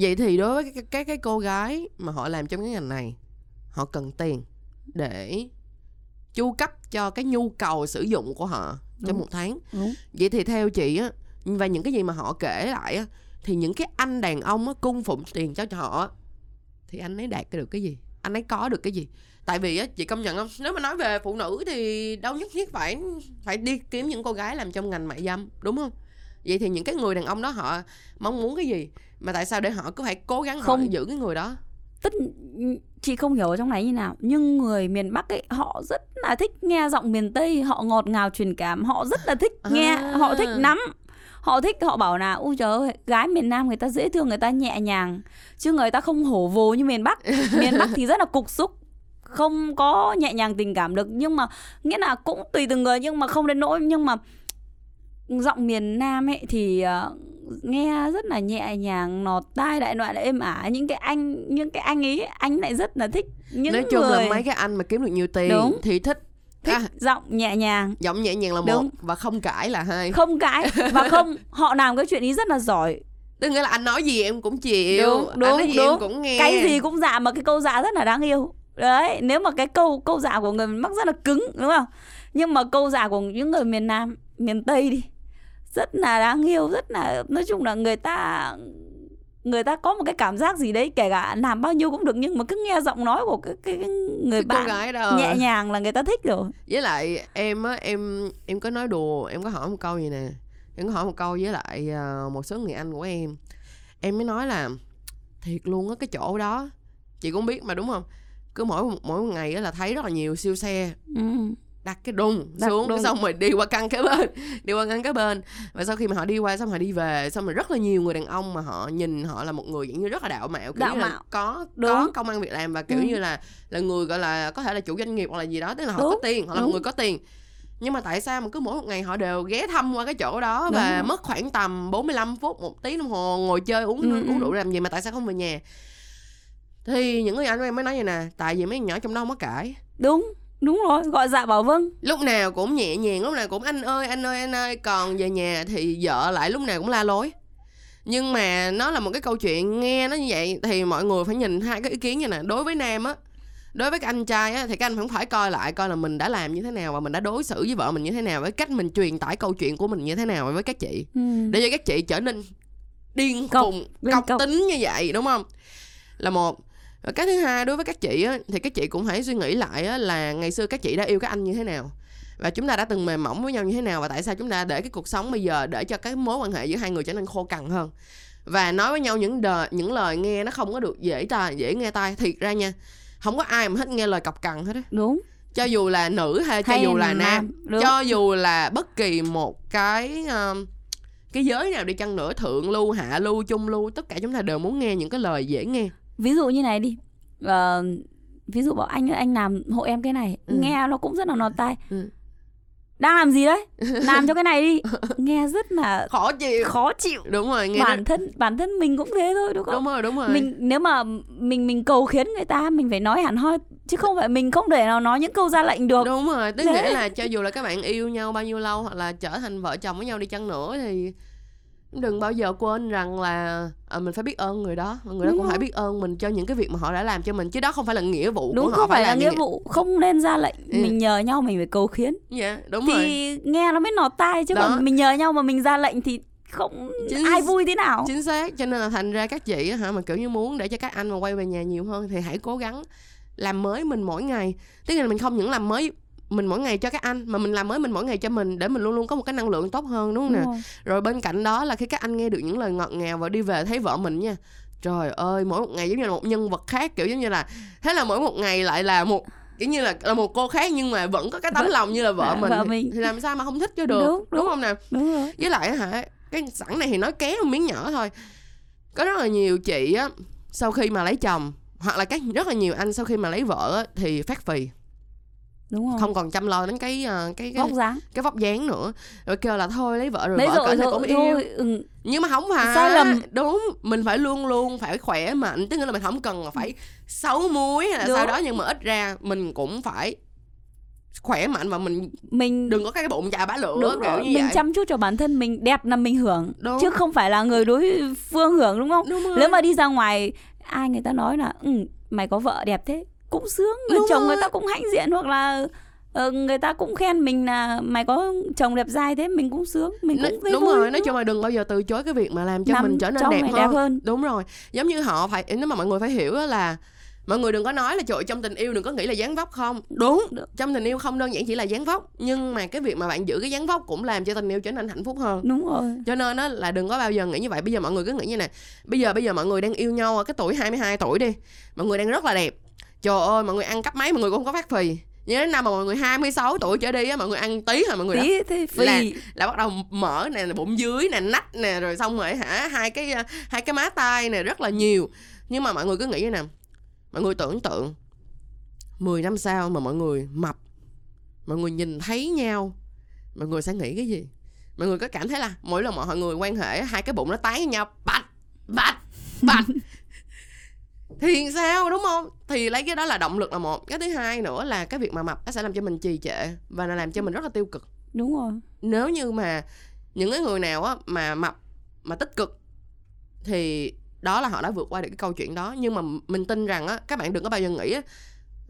Vậy thì đối với các cô gái mà họ làm trong cái ngành này, họ cần tiền để chu cấp cho cái nhu cầu sử dụng của họ trong một tháng. Đúng. Vậy thì theo chị á, và những cái gì mà họ kể lại á, thì những cái anh đàn ông á cung phụng tiền cho họ thì anh ấy đạt được cái gì, anh ấy có được cái gì? Tại vì á, chị công nhận không, nếu mà nói về phụ nữ thì đâu nhất thiết phải đi kiếm những cô gái làm trong ngành mại dâm, đúng không? Vậy thì những cái người đàn ông đó họ mong muốn cái gì mà tại sao để họ cứ phải cố gắng không họ giữ cái người đó? Tức chị không hiểu ở trong này như nào, nhưng người miền Bắc ấy họ rất là thích nghe giọng miền Tây, họ ngọt ngào truyền cảm, họ rất là thích nghe, họ thích nắm, họ thích, họ bảo là ôi trời ơi, gái miền Nam người ta dễ thương, người ta nhẹ nhàng, chứ người ta không hổ vồ như miền Bắc. Miền Bắc thì rất là cục xúc, không có nhẹ nhàng tình cảm được, nhưng mà nghĩa là cũng tùy từng người, nhưng mà không đến nỗi. Nhưng mà giọng miền Nam ấy thì nghe rất là nhẹ nhàng, nọt tai, đại loại là êm ả. Những cái anh ấy, anh lại rất là thích những người, nói chung là mấy cái anh mà kiếm được nhiều tiền đúng, thì thích giọng nhẹ nhàng. Giọng nhẹ nhàng là đúng, một và không cãi là hai. Không cãi và không, họ làm cái chuyện ý rất là giỏi. Tức nghĩa là anh nói gì em cũng chịu, đúng, anh nói gì em cũng nghe, cái gì cũng dạ, mà cái câu dạ rất là đáng yêu. Đấy, nếu mà cái câu dạ của người miền Bắc rất là cứng, đúng không? Nhưng mà câu dạ của những người miền Nam, miền Tây đi, rất là đáng yêu, rất là, nói chung là người ta có một cái cảm giác gì đấy, kể cả làm bao nhiêu cũng được, nhưng mà cứ nghe giọng nói của cái người bạn nhẹ nhàng là người ta thích rồi. Với lại em á, em có nói đùa, em có hỏi một câu vậy nè, em có hỏi một câu với lại một số người anh của em mới nói là thiệt luôn á, cái chỗ đó chị cũng biết mà đúng không, cứ mỗi một ngày là thấy rất là nhiều siêu xe. Đặt cái đùng xuống đùng, xong rồi đi qua căn kế bên, và sau khi mà họ đi qua xong họ đi về, xong rồi rất là nhiều người đàn ông mà họ nhìn họ là một người dạng như rất là đạo mạo, kiểu như là có công ăn việc làm, và kiểu như là người gọi là có thể là chủ doanh nghiệp hoặc là gì đó, tức là họ có tiền, họ là một người có tiền. Nhưng mà tại sao mà cứ mỗi một ngày họ đều ghé thăm qua cái chỗ đó và mất khoảng tầm 45 phút, một tiếng đồng hồ ngồi chơi uống rượu làm gì, mà tại sao không về nhà? Thì những người anh của em mới nói vậy nè, tại vì mấy nhỏ trong đó không có cãi. Đúng rồi, gọi dạ bảo vâng, lúc nào cũng nhẹ nhàng, lúc nào cũng anh ơi. Còn về nhà thì vợ lại lúc nào cũng la lối. Nhưng mà nó là một cái câu chuyện, nghe nó như vậy thì mọi người phải nhìn hai cái ý kiến như nè. Đối với nam á, đối với các anh trai á, thì các anh cũng phải coi lại coi là mình đã làm như thế nào, và mình đã đối xử với vợ mình như thế nào, với cách mình truyền tải câu chuyện của mình như thế nào với các chị, để cho các chị trở nên điên khùng, cọc tính như vậy, đúng không? Là một. Và cái thứ hai, đối với các chị á, thì các chị cũng hãy suy nghĩ lại á, là ngày xưa các chị đã yêu các anh như thế nào, và chúng ta đã từng mềm mỏng với nhau như thế nào, và tại sao chúng ta để cái cuộc sống bây giờ để cho cái mối quan hệ giữa hai người trở nên khô cằn hơn, và nói với nhau những lời nghe nó không có được dễ nghe tai. Thiệt ra nha, không có ai mà hết nghe lời cọc cằn hết á. Đúng. Cho dù là nữ hay dù là nam. Cho dù là bất kỳ một cái giới nào đi chăng nữa, thượng lưu, hạ lưu, trung lưu, tất cả chúng ta đều muốn nghe những cái lời dễ nghe. Ví dụ như này đi, ví dụ bảo anh làm hộ em cái này, nghe nó cũng rất là nọt tai. Đang làm gì đấy, làm cho cái này đi, nghe rất là khó chịu. Đúng rồi, nghe bản thân mình cũng thế thôi, đúng không? Đúng rồi. Mình nếu mà mình cầu khiến người ta, mình phải nói hẳn hoi, chứ không phải mình không để nào nói những câu ra lệnh được. Đúng rồi, tức nghĩa là cho dù là các bạn yêu nhau bao nhiêu lâu, hoặc là trở thành vợ chồng với nhau đi chăng nữa, thì đừng bao giờ quên rằng là mình phải biết ơn người đó, và người đó cũng phải biết ơn mình cho những cái việc mà họ đã làm cho mình, chứ đó không phải là nghĩa vụ của họ. Không phải là nghĩa vụ, không nên ra lệnh. Mình nhờ nhau mình phải cầu khiến. Đúng thì rồi. Thì nghe nó mới nọt tai, chứ còn mình nhờ nhau mà mình ra lệnh thì không ai vui thế nào. Chính xác, cho nên là thành ra các chị mà kiểu như muốn để cho các anh mà quay về nhà nhiều hơn, thì hãy cố gắng làm mới mình mỗi ngày. Tức là mình không những làm mới mình mỗi ngày cho các anh, mà mình làm mới mình mỗi ngày cho mình, để mình luôn luôn có một cái năng lượng tốt hơn, đúng không nè? Rồi bên cạnh đó là khi các anh nghe được những lời ngọt ngào và đi về thấy vợ mình nha, trời ơi, mỗi một ngày giống như là một nhân vật khác, kiểu giống như là thế, là mỗi một ngày lại là một kiểu như là một cô khác, nhưng mà vẫn có cái tấm lòng như là vợ mình. Thì làm sao mà không thích cho được, đúng không nè? Với lại cái sẵn này thì nói kéo một miếng nhỏ thôi, có rất là nhiều chị sau khi mà lấy chồng, hoặc là rất là nhiều anh sau khi mà lấy vợ thì phát phì. Đúng không? Không còn chăm lo đến cái vóc dáng nữa, rồi kêu là thôi lấy vợ rồi, vợ cũng yêu. Nhưng mà không phải sai lầm. Đúng, mình phải luôn luôn phải khỏe mạnh, tức nghĩa là mình không cần phải xấu muối hay là sau đó, nhưng mà ít ra mình cũng phải khỏe mạnh và mình đừng có cái bụng chà bá lửa. Đúng rồi, mình vậy. Chăm chút cho bản thân mình, đẹp là mình hưởng. Đúng. Chứ không phải là người đối phương hưởng, đúng không? Đúng. Nếu mà đi ra ngoài ai người ta nói là mày có vợ đẹp thế cũng sướng, người chồng người ta cũng hãnh diện, hoặc là người ta cũng khen mình là mày có chồng đẹp dai thế, mình cũng sướng, mình cũng thấy đúng vui, rồi. Nói chung là đừng bao giờ từ chối cái việc mà làm cho mình trở nên đẹp hơn. Đúng rồi, giống như họ phải, nếu mà mọi người phải hiểu là mọi người đừng có nói là trời, trong tình yêu đừng có nghĩ là dáng vóc không. Đúng, trong tình yêu không đơn giản chỉ là dáng vóc, nhưng mà cái việc mà bạn giữ cái dáng vóc cũng làm cho tình yêu trở nên hạnh phúc hơn. Đúng rồi. Cho nên á là đừng có bao giờ nghĩ như vậy. Bây giờ mọi người cứ nghĩ như này. Bây giờ mọi người đang yêu nhau ở cái tuổi 22 tuổi đi. Mọi người đang rất là đẹp. Trời ơi, mọi người ăn cắp mấy mọi người cũng không có phát phì. Nhớ đến năm mà mọi người 26 tuổi trở đi á, mọi người ăn tí hả mọi người tí, đó phì. Là bắt đầu mỡ nè, bụng dưới nè, nách nè, rồi xong rồi hả hai cái má tay nè, rất là nhiều. Nhưng mà mọi người cứ nghĩ như này. Mọi người tưởng tượng 10 năm sau mà mọi người mập, mọi người nhìn thấy nhau, mọi người sẽ nghĩ cái gì? Mọi người có cảm thấy là mỗi lần mọi người quan hệ hai cái bụng nó tái với nhau, bạch, bạch, bạch thì sao, đúng không? Thì lấy cái đó là động lực là một. Cái thứ hai nữa là cái việc mà mập nó sẽ làm cho mình trì trệ và nó làm cho mình rất là tiêu cực. Đúng rồi. Nếu như mà những cái người nào á mà mập mà tích cực thì đó là họ đã vượt qua được cái câu chuyện đó. Nhưng mà mình tin rằng á, các bạn đừng có bao giờ nghĩ á,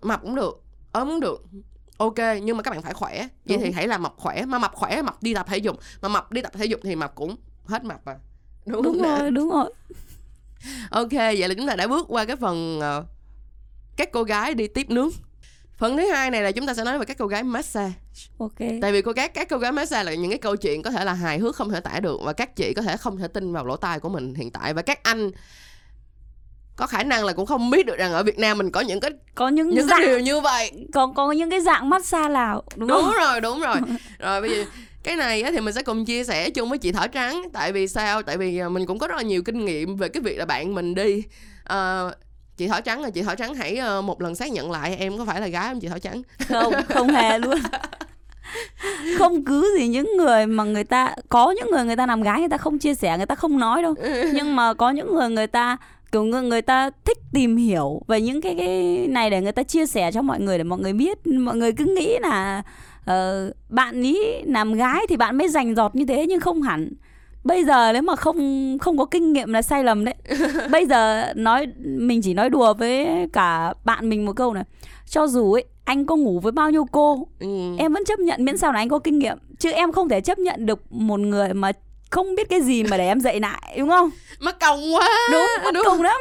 mập cũng được, ốm cũng được, ok, nhưng mà các bạn phải khỏe. Vậy thì hãy là mập khỏe. Mà mập khỏe, mập đi tập thể dục. Mà mập đi tập thể dục thì mập cũng hết mập à. Đúng rồi. Ok, vậy là chúng ta đã bước qua cái phần các cô gái đi tiếp nướng. Phần thứ hai này là chúng ta sẽ nói về các cô gái massage. Ok. Tại vì các cô gái massage là những cái câu chuyện có thể là hài hước không thể tả được, và các chị có thể không thể tin vào lỗ tai của mình hiện tại, và các anh có khả năng là cũng không biết được rằng ở Việt Nam mình có những dạng, cái điều như vậy. Có những cái dạng massage nào, đúng rồi. Rồi bây giờ cái này thì mình sẽ cùng chia sẻ chung với chị Thỏ Trắng. Tại vì sao? Tại vì mình cũng có rất là nhiều kinh nghiệm về cái việc là bạn mình đi chị Thỏ Trắng là chị Thỏ Trắng hãy một lần xác nhận lại em có phải là gái không chị Thỏ Trắng? Không hề luôn. Không cứ gì những người mà người ta, có những người người ta làm gái người ta không chia sẻ, người ta không nói đâu. Nhưng mà có những người ta kiểu người ta thích tìm hiểu về những cái này để người ta chia sẻ cho mọi người, để mọi người biết. Mọi người cứ nghĩ là bạn ý làm gái thì bạn mới rành rọt như thế, nhưng không hẳn. Bây giờ nếu mà không có kinh nghiệm là sai lầm đấy. Bây giờ mình chỉ nói đùa với cả bạn mình một câu này. Cho dù ấy, anh có ngủ với bao nhiêu cô, em vẫn chấp nhận, miễn sao là anh có kinh nghiệm. Chứ em không thể chấp nhận được một người mà không biết cái gì mà để em dạy lại, đúng không? Mất công quá. Đúng, công lắm.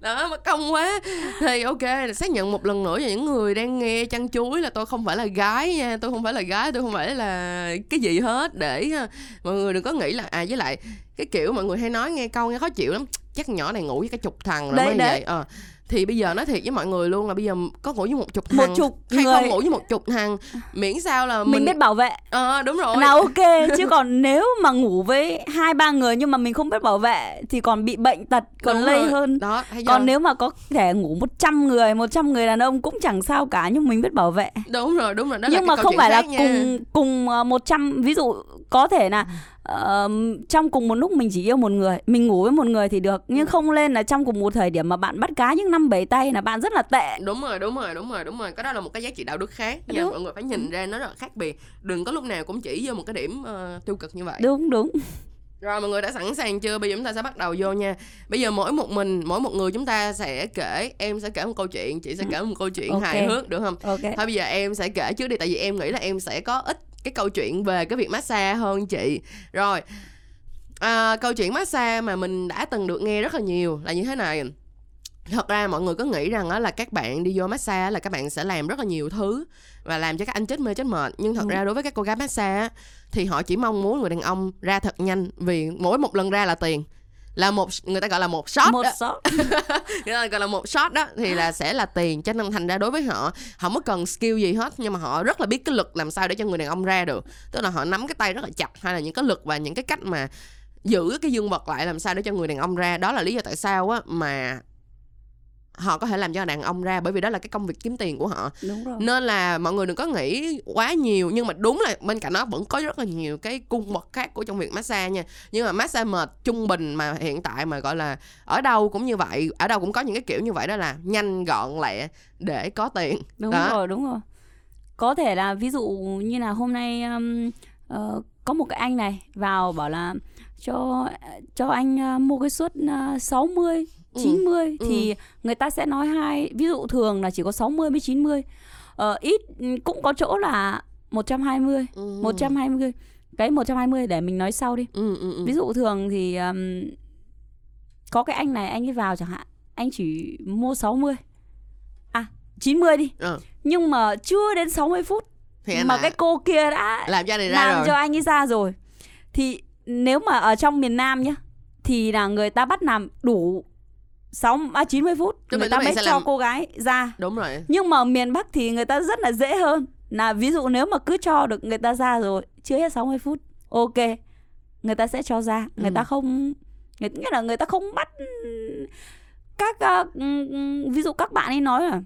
Đó, mất công quá. Thì ok, xác nhận một lần nữa cho những người đang nghe chăn chuối là tôi không phải là gái nha. Tôi không phải là gái, tôi không phải là cái gì hết. Để mọi người đừng có nghĩ là với lại cái kiểu mọi người hay nói nghe câu nghe khó chịu lắm. Chắc nhỏ này ngủ với cái chục thằng rồi mới vậy. Thì bây giờ nói thiệt với mọi người luôn là bây giờ có ngủ với một chục thằng, hay người, không ngủ với một chục thằng, miễn sao là mình biết bảo vệ. Đúng rồi. Là ok. Chứ còn nếu mà ngủ với 2-3 người nhưng mà mình không biết bảo vệ thì còn bị bệnh tật, còn đúng lây rồi. Hơn. Đó, còn nếu mà có thể ngủ 100 người đàn ông cũng chẳng sao cả, nhưng mình biết bảo vệ. Đúng rồi. Đó, nhưng mà không phải là cùng 100, ví dụ có thể là trong cùng một lúc mình chỉ yêu một người, mình ngủ với một người thì được, nhưng không lên là trong cùng một thời điểm mà bạn bắt cá những 5-7 tay là bạn rất là tệ. Đúng rồi. Cái đó là một cái giá trị đạo đức khác nha. Mọi người phải nhìn ra nó rất là khác biệt. Đừng có lúc nào cũng chỉ vô một cái điểm tiêu cực như vậy. Đúng. Rồi mọi người đã sẵn sàng chưa? Bây giờ chúng ta sẽ bắt đầu vô nha. Bây giờ mỗi một người chúng ta sẽ kể, em sẽ kể một câu chuyện, chị sẽ kể một câu chuyện hài hước, được không? Okay. Thôi bây giờ em sẽ kể trước đi, tại vì em nghĩ là em sẽ có ít cái câu chuyện về cái việc massage hơn chị. Rồi câu chuyện massage mà mình đã từng được nghe rất là nhiều là như thế này. Thật ra mọi người cứ nghĩ rằng là các bạn đi vô massage là các bạn sẽ làm rất là nhiều thứ và làm cho các anh chết mê chết mệt. Nhưng thật ra đối với các cô gái massage thì họ chỉ mong muốn người đàn ông ra thật nhanh, vì mỗi một lần ra là tiền, là một, người ta gọi là một shot, người ta gọi là một shot đó, thì là sẽ là tiền. Cho nên thành ra đối với họ, họ không cần skill gì hết, nhưng mà họ rất là biết cái lực làm sao để cho người đàn ông ra được. Tức là họ nắm cái tay rất là chặt, hay là những cái lực và những cái cách mà giữ cái dương vật lại làm sao để cho người đàn ông ra. Đó là lý do tại sao á mà họ có thể làm cho đàn ông ra, bởi vì đó là cái công việc kiếm tiền của họ. Đúng rồi. Nên là mọi người đừng có nghĩ quá nhiều. Nhưng mà đúng là bên cạnh nó vẫn có rất là nhiều cái cung bậc khác của trong việc massage nha. Nhưng mà massage mệt trung bình mà hiện tại mà gọi là ở đâu cũng như vậy, ở đâu cũng có những cái kiểu như vậy, đó là nhanh gọn lẹ để có tiền. Đúng rồi. Có thể là ví dụ như là hôm nay có một cái anh này vào bảo là cho anh mua cái suất 60, 90 thì người ta sẽ nói hai, ví dụ thường là chỉ có 60 với 90. Ít cũng có chỗ là 120, 120. Cái 120 để mình nói sau đi. Ví dụ thường thì có cái anh này, anh ấy vào chẳng hạn, anh chỉ mua 60. 90 đi. Nhưng mà chưa đến 60 phút thì mà cái cô kia đã làm cho anh ấy ra rồi. Thì nếu mà ở trong miền Nam nhá, thì là người ta bắt làm đủ 90 phút người ta mới cho cô gái ra. Đúng rồi. Nhưng mà miền Bắc thì người ta rất là dễ hơn. Là ví dụ nếu mà cứ cho được người ta ra rồi, chưa hết 60 phút, ok, người ta sẽ cho ra. Người ta không, nghĩa là người ta không bắt các ví dụ các bạn ấy nói là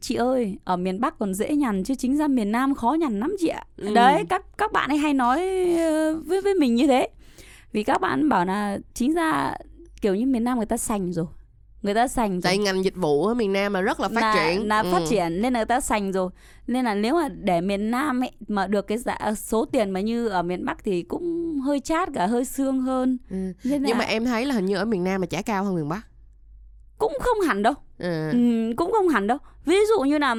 chị ơi, ở miền Bắc còn dễ nhằn chứ chính ra miền Nam khó nhằn lắm chị ạ. Đấy, các bạn ấy hay nói với mình như thế. Vì các bạn bảo là chính ra kiểu như miền Nam người ta sành rồi. Người ta sành rồi. Tại ngành dịch vụ ở miền Nam là rất là phát triển. Phát triển nên là người ta sành rồi. Nên là nếu mà để miền Nam ấy mà được cái số tiền mà như ở miền Bắc thì cũng hơi chát cả, hơi xương hơn. Nhưng mà em thấy là hình như ở miền Nam mà trả cao hơn miền Bắc. Cũng không hẳn đâu. Cũng không hẳn đâu. Ví dụ như là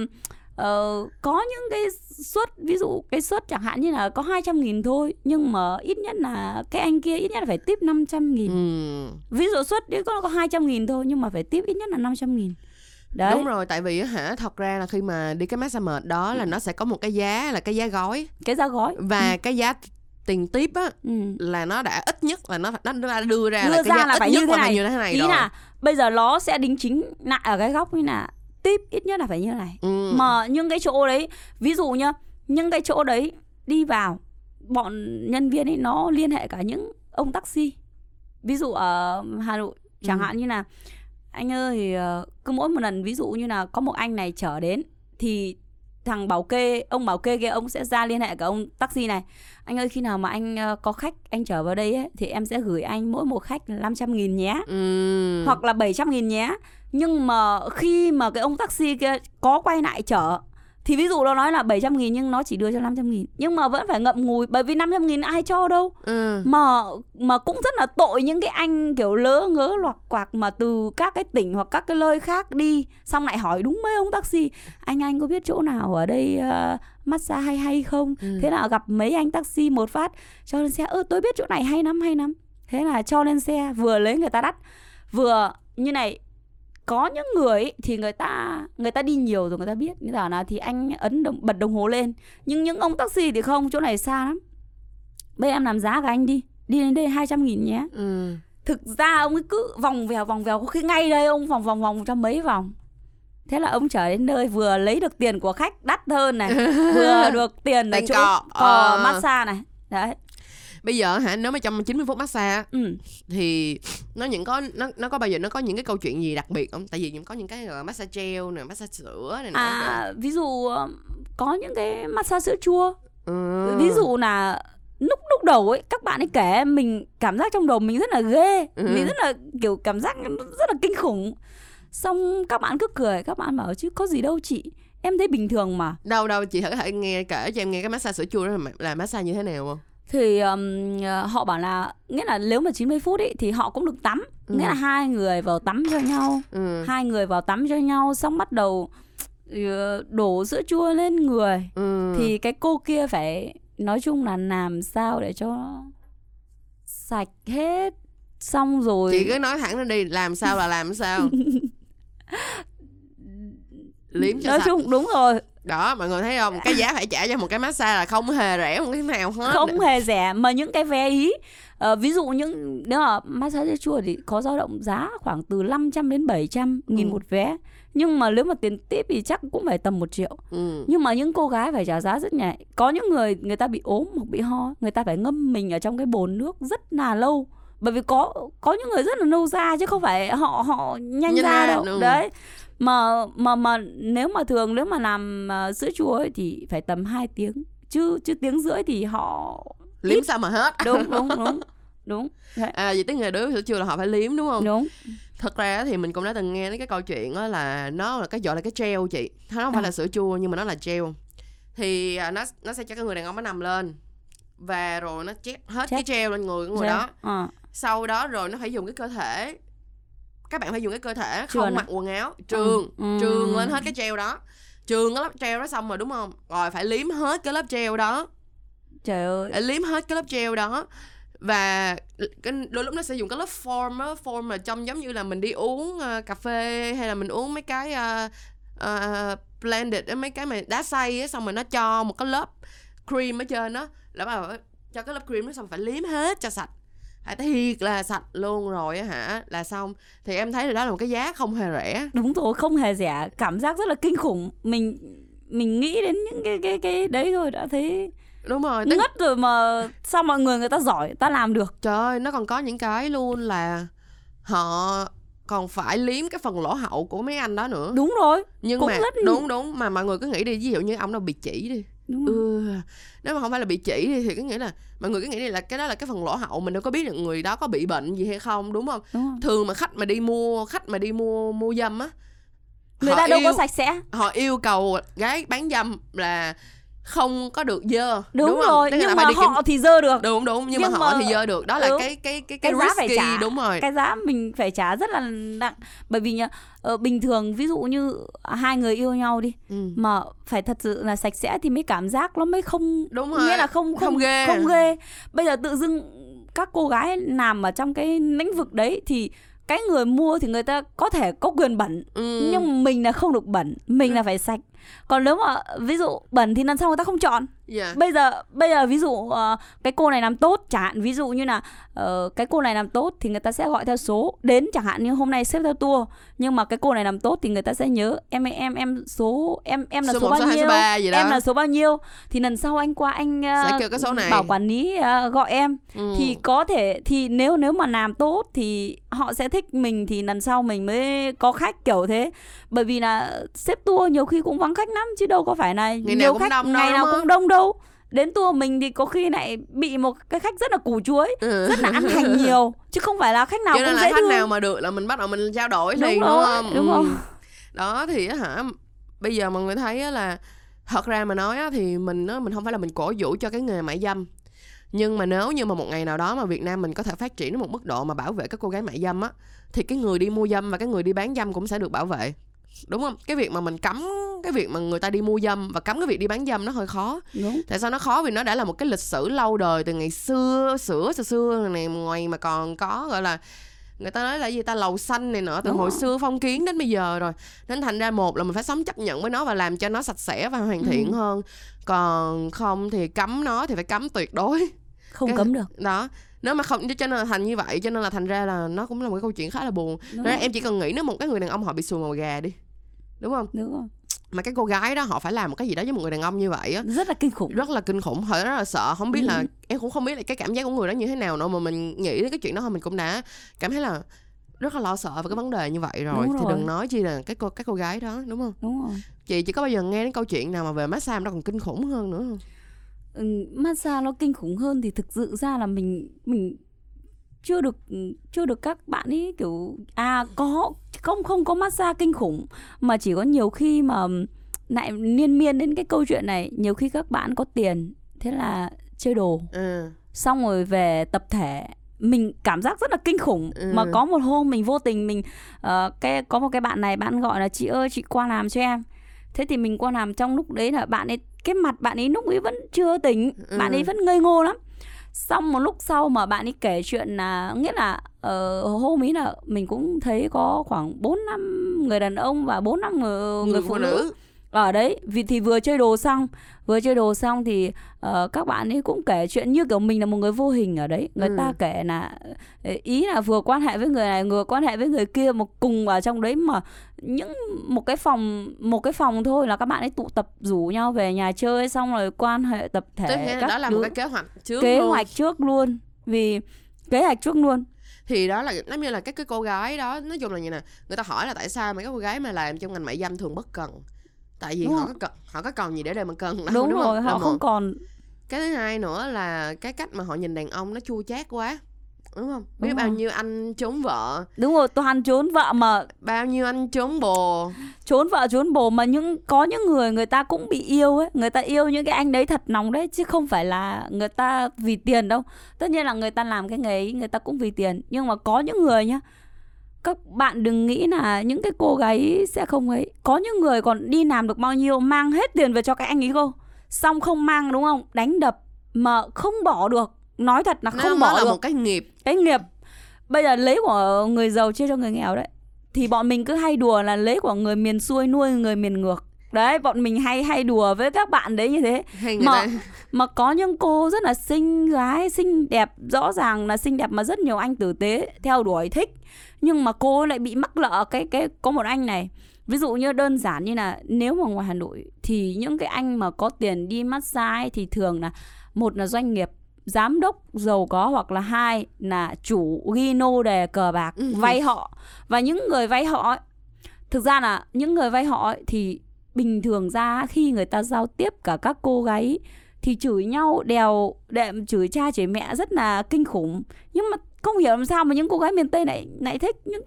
có những cái suất, ví dụ cái suất chẳng hạn như là có 200.000 thôi, nhưng mà ít nhất là cái anh kia ít nhất là phải tip 500.000. Ví dụ suất có 200.000 thôi, nhưng mà phải tip ít nhất là 500.000. Đấy. Đúng rồi, tại vì thật ra là khi mà đi cái massage mệt đó là nó sẽ có một cái giá là cái giá gói. Cái giá gói. Và cái giá tiền tip á là nó đã ít nhất là nó đã đưa ra là cái giá là ít phải nhất như thế này. Ý rồi. Là bây giờ nó sẽ đính chính lại ở cái góc như là tip ít nhất là phải như này. Mà những cái chỗ đấy, ví dụ nhá, những cái chỗ đấy đi vào bọn nhân viên ấy nó liên hệ cả những ông taxi. Ví dụ ở Hà Nội chẳng hạn như là anh ơi, cứ mỗi một lần ví dụ như là có một anh này chở đến thì thằng bảo kê, ông bảo kê kia ông sẽ ra liên hệ cả ông taxi này. Anh ơi, khi nào mà anh có khách anh chở vào đây ấy, thì em sẽ gửi anh mỗi một khách 500.000 nhé. Hoặc là 700.000 nhé. Nhưng mà khi mà cái ông taxi kia có quay lại chở thì ví dụ nó nói là 700.000 nhưng nó chỉ đưa cho 500.000. Nhưng mà vẫn phải ngậm ngùi bởi vì 500.000 ai cho đâu. Mà cũng rất là tội những cái anh kiểu lỡ ngớ loạt quạc mà từ các cái tỉnh hoặc các cái nơi khác đi, xong lại hỏi đúng mấy ông taxi: Anh có biết chỗ nào ở đây massage hay không? Thế là gặp mấy anh taxi một phát cho lên xe: tôi biết chỗ này hay lắm. Thế là cho lên xe, vừa lấy người ta đắt vừa như này. Có những người ấy, thì người ta đi nhiều rồi người ta biết, người ta là thì anh bật đồng hồ lên. Nhưng những ông taxi thì không, chỗ này xa lắm, bây em làm giá cả anh đi đến đây 200.000 nhé. Thực ra ông ấy cứ vòng vèo, có khi ngay đây ông vòng trong mấy vòng. Thế là ông trở đến nơi vừa lấy được tiền của khách đắt hơn này, vừa được tiền ở chỗ massage này. Đấy. Bây giờ nếu mà trong 90 phút massage thì nó có bao giờ nó có những cái câu chuyện gì đặc biệt không? Tại vì có những cái massage gel nè, massage sữa này. Ví dụ có những cái massage sữa chua. Ví dụ là lúc đầu ấy các bạn ấy kể mình cảm giác trong đầu mình rất là ghê, mình rất là kiểu cảm giác rất là kinh khủng. Xong các bạn cứ cười, các bạn bảo chứ có gì đâu chị, em thấy bình thường mà. Đâu chị có thể nghe kể cho em nghe cái massage sữa chua đó là massage như thế nào không? Thì họ bảo là, nghĩa là nếu mà 90 phút ấy thì họ cũng được tắm. Nghĩa là hai người vào tắm cho nhau. Hai người vào tắm cho nhau, xong bắt đầu đổ sữa chua lên người. Thì cái cô kia phải, nói chung là làm sao để cho sạch hết. Xong rồi chị cứ nói thẳng lên đi, làm sao là làm sao. Liếm cho nói sạch. Chung đúng rồi. Đó, mọi người thấy không? Cái giá phải trả cho một cái massage là không hề rẻ một cái nào hết. Không hề rẻ, mà những cái vé ý. Ví dụ nếu mà massage chua thì có dao động giá khoảng từ 500 đến 700 nghìn một vé. Nhưng mà nếu mà tiền tip thì chắc cũng phải tầm 1 triệu. Nhưng mà những cô gái phải trả giá rất nhẹ. Có những người ta bị ốm hoặc bị ho, người ta phải ngâm mình ở trong cái bồn nước rất là lâu. Bởi vì có những người rất là lâu ra chứ không phải họ nhanh ra đâu. Đấy. Mà nếu mà làm sữa chua ấy thì phải tầm 2 tiếng chứ tiếng rưỡi thì họ liếm sao mà hết. Đúng. Vậy tới nghề đối với sữa chua là họ phải liếm đúng không? Đúng. Thật ra thì mình cũng đã từng nghe đến cái câu chuyện đó là nó là cái gọi là cái gel chị. Nó không phải là sữa chua nhưng mà nó là gel. thì nó sẽ cho cái người đàn ông nó nằm lên và rồi nó chét hết cái treo lên người của người đó. Sau đó rồi nó phải dùng cái cơ thể, các bạn phải dùng cái cơ thể không mặc quần áo, trường lên hết cái treo đó, trường cái lớp treo đó xong rồi đúng không, rồi phải liếm hết cái lớp treo đó. Trời ơi, phải liếm hết cái lớp treo đó. Và đôi lúc nó sẽ dùng cái lớp form đó, form là trông giống như là mình đi uống cà phê hay là mình uống mấy cái blended, mấy cái mà đá xay á, xong rồi nó cho một cái lớp cream ở trên đó, là bà bảo cho cái lớp cream đó xong phải liếm hết cho sạch, phải thiệt là sạch luôn rồi á hả, là xong. Thì em thấy là đó là một cái giá không hề rẻ. Đúng rồi, không hề rẻ, cảm giác rất là kinh khủng. Mình nghĩ đến những cái đấy thôi đã thấy đúng rồi ngất rồi, mà sao mọi người ta giỏi, ta làm được. Trời ơi, nó còn có những cái luôn là họ còn phải liếm cái phần lỗ hậu của mấy anh đó nữa. Đúng rồi, nhưng cũng mà đúng mà mọi người cứ nghĩ đi, ví dụ như ông nào bị chỉ đi, nếu mà không phải là bị chỉ đi thì cứ nghĩ là mọi người cứ nghĩ đi là cái đó là cái phần lỗ hậu, mình đâu có biết được người đó có bị bệnh gì hay không, đúng không? Đúng rồi. Thường mà khách mà đi mua dâm á, người ta đâu có sạch sẽ, họ yêu cầu gái bán dâm là không có được dơ. Đúng rồi, nhưng mà họ thì dơ được. Đúng, nhưng mà họ thì dơ được. Đó là cái giá risky, phải trả. Đúng rồi, cái giá mình phải trả rất là nặng. Bởi vì bình thường ví dụ như hai người yêu nhau đi, mà phải thật sự là sạch sẽ thì mới cảm giác nó mới không. Đúng rồi, nghĩa là không ghê. Bây giờ tự dưng các cô gái làm ở trong cái lĩnh vực đấy thì cái người mua thì người ta có thể có quyền bẩn, nhưng mình là không được bẩn, mình là phải sạch. Còn nếu mà ví dụ bẩn thì lần sau người ta không chọn. Bây giờ ví dụ cái cô này làm tốt chẳng hạn, ví dụ như là cái cô này làm tốt thì người ta sẽ gọi theo số đến, chẳng hạn như hôm nay xếp theo tour, nhưng mà cái cô này làm tốt thì người ta sẽ nhớ em là số bao nhiêu, thì lần sau anh qua anh sẽ kêu cái số này, bảo quản lý gọi em. Thì có thể thì nếu mà làm tốt thì họ sẽ thích mình, thì lần sau mình mới có khách kiểu thế. Bởi vì là xếp tour nhiều khi cũng vắng khách lắm chứ đâu có phải là nhiều khách ngày nào cũng đông đâu. Đến tour mình thì có khi lại bị một cái khách rất là củ chuối, rất là ăn hành nhiều, chứ không phải là khách nào cũng dễ thương. Cho nên là khách nào mà được là mình bắt đầu mình trao đổi liền, đúng không? Đó thì hả, bây giờ mọi người thấy là thật ra mà nói thì mình không phải là mình cổ vũ cho cái nghề mại dâm, nhưng mà nếu như mà một ngày nào đó mà Việt Nam mình có thể phát triển đến một mức độ mà bảo vệ các cô gái mại dâm á, thì cái người đi mua dâm và cái người đi bán dâm cũng sẽ được bảo vệ, đúng không? Cái việc mà mình cấm cái việc mà người ta đi mua dâm và cấm cái việc đi bán dâm nó hơi khó. Đúng. Tại sao nó khó? Vì nó đã là một cái lịch sử lâu đời từ ngày xưa này, ngoài mà còn có gọi là người ta nói là gì ta, lầu xanh này nữa, từ đúng hồi xưa phong kiến đến bây giờ rồi, nên thành ra một là mình phải sống chấp nhận với nó và làm cho nó sạch sẽ và hoàn thiện hơn, còn không thì cấm nó thì phải cấm tuyệt đối, không cấm được đó. Nếu mà không, cho nên là thành như vậy, cho nên là thành ra là nó cũng là một cái câu chuyện khá là buồn. Nên em chỉ cần nghĩ nếu một cái người đàn ông họ bị sùa màu gà đi, đúng không? Đúng rồi. Mà cái cô gái đó họ phải làm một cái gì đó với một người đàn ông như vậy á, rất là kinh khủng. Rất là kinh khủng, họ rất là sợ, không biết là em cũng không biết là cái cảm giác của người đó như thế nào nữa, mà mình nghĩ đến cái chuyện đó thôi mình cũng đã cảm thấy là rất là lo sợ về cái vấn đề như vậy rồi. Đúng thì rồi, đừng nói chi là cái cô gái đó, đúng không? Đúng rồi. Chị chỉ có bao giờ nghe đến câu chuyện nào mà về massage nó còn kinh khủng hơn nữa không? Massage nó kinh khủng hơn thì thực sự ra là mình chưa được các bạn ấy kiểu có không có massage kinh khủng, mà chỉ có nhiều khi mà lại liên miên đến cái câu chuyện này, nhiều khi các bạn có tiền thế là chơi đồ, xong rồi về tập thể mình cảm giác rất là kinh khủng. Mà có một hôm mình vô tình mình có một cái bạn này, bạn gọi là chị ơi chị qua làm cho em, thế thì mình qua làm, trong lúc đấy là bạn ấy cái mặt bạn ấy lúc ấy vẫn chưa tỉnh, bạn ấy vẫn ngây ngô lắm. Xong một lúc sau mà bạn ấy kể chuyện là, nghĩa là hôm ấy là mình cũng thấy có khoảng 4-5 người đàn ông và 4-5 người phụ nữ ở đấy. Vì thì vừa chơi đồ xong thì các bạn ấy cũng kể chuyện như kiểu mình là một người vô hình ở đấy. Người ta kể là ý là vừa quan hệ với người này, vừa quan hệ với người kia, một cùng ở trong đấy, mà một cái phòng thôi là các bạn ấy tụ tập rủ nhau về nhà chơi, xong rồi quan hệ tập thể. Đó là một cái kế hoạch trước luôn. Vì kế hoạch trước luôn thì đó là giống như là cái cô gái đó, nói chung là như này, người ta hỏi là tại sao mấy cái cô gái mà làm trong ngành mại dâm thường bất cần, tại vì họ có còn gì để mà cần đâu, đúng rồi, họ không còn. Cái thứ hai nữa là cái cách mà họ nhìn đàn ông nó chua chát quá. đúng không? Biết đúng bao nhiêu anh trốn vợ. Đúng rồi, toàn trốn vợ mà. Bao nhiêu anh trốn bồ. Trốn vợ trốn bồ mà những có những người người ta cũng bị yêu ấy. Người ta yêu những cái anh đấy thật nóng đấy, chứ không phải là người ta vì tiền đâu. Tất nhiên là người ta làm cái nghề ấy, người ta cũng vì tiền. Nhưng mà có những người nhá, các bạn đừng nghĩ là những cái cô gái sẽ không ấy. Có những người còn đi làm được bao nhiêu, mang hết tiền về cho cái anh ấy cô, xong không mang đúng không, đánh đập mà không bỏ được. Nói thật là không bỏ được, một cái nghiệp. Cái nghiệp. Bây giờ lấy của người giàu chia cho người nghèo đấy. Thì bọn mình cứ hay đùa là lấy của người miền xuôi nuôi người miền ngược. Đấy, bọn mình hay đùa với các bạn đấy như thế. Mà có những cô rất là xinh gái, xinh đẹp, rõ ràng là xinh đẹp mà rất nhiều anh tử tế theo đuổi thích. Nhưng mà cô lại bị mắc lợ cái có một anh này. Ví dụ như đơn giản như là nếu mà ngoài Hà Nội thì những cái anh mà có tiền đi massage thì thường là một là doanh nghiệp, giám đốc giàu có, hoặc là hai là chủ ghi nô đề cờ bạc vay họ. Và những người vay họ ấy, thực ra là những người vay họ ấy, thì bình thường ra khi người ta giao tiếp cả các cô gái thì chửi nhau đèo đệm, chửi cha chửi mẹ rất là kinh khủng. Nhưng mà không hiểu làm sao mà những cô gái miền Tây lại thích những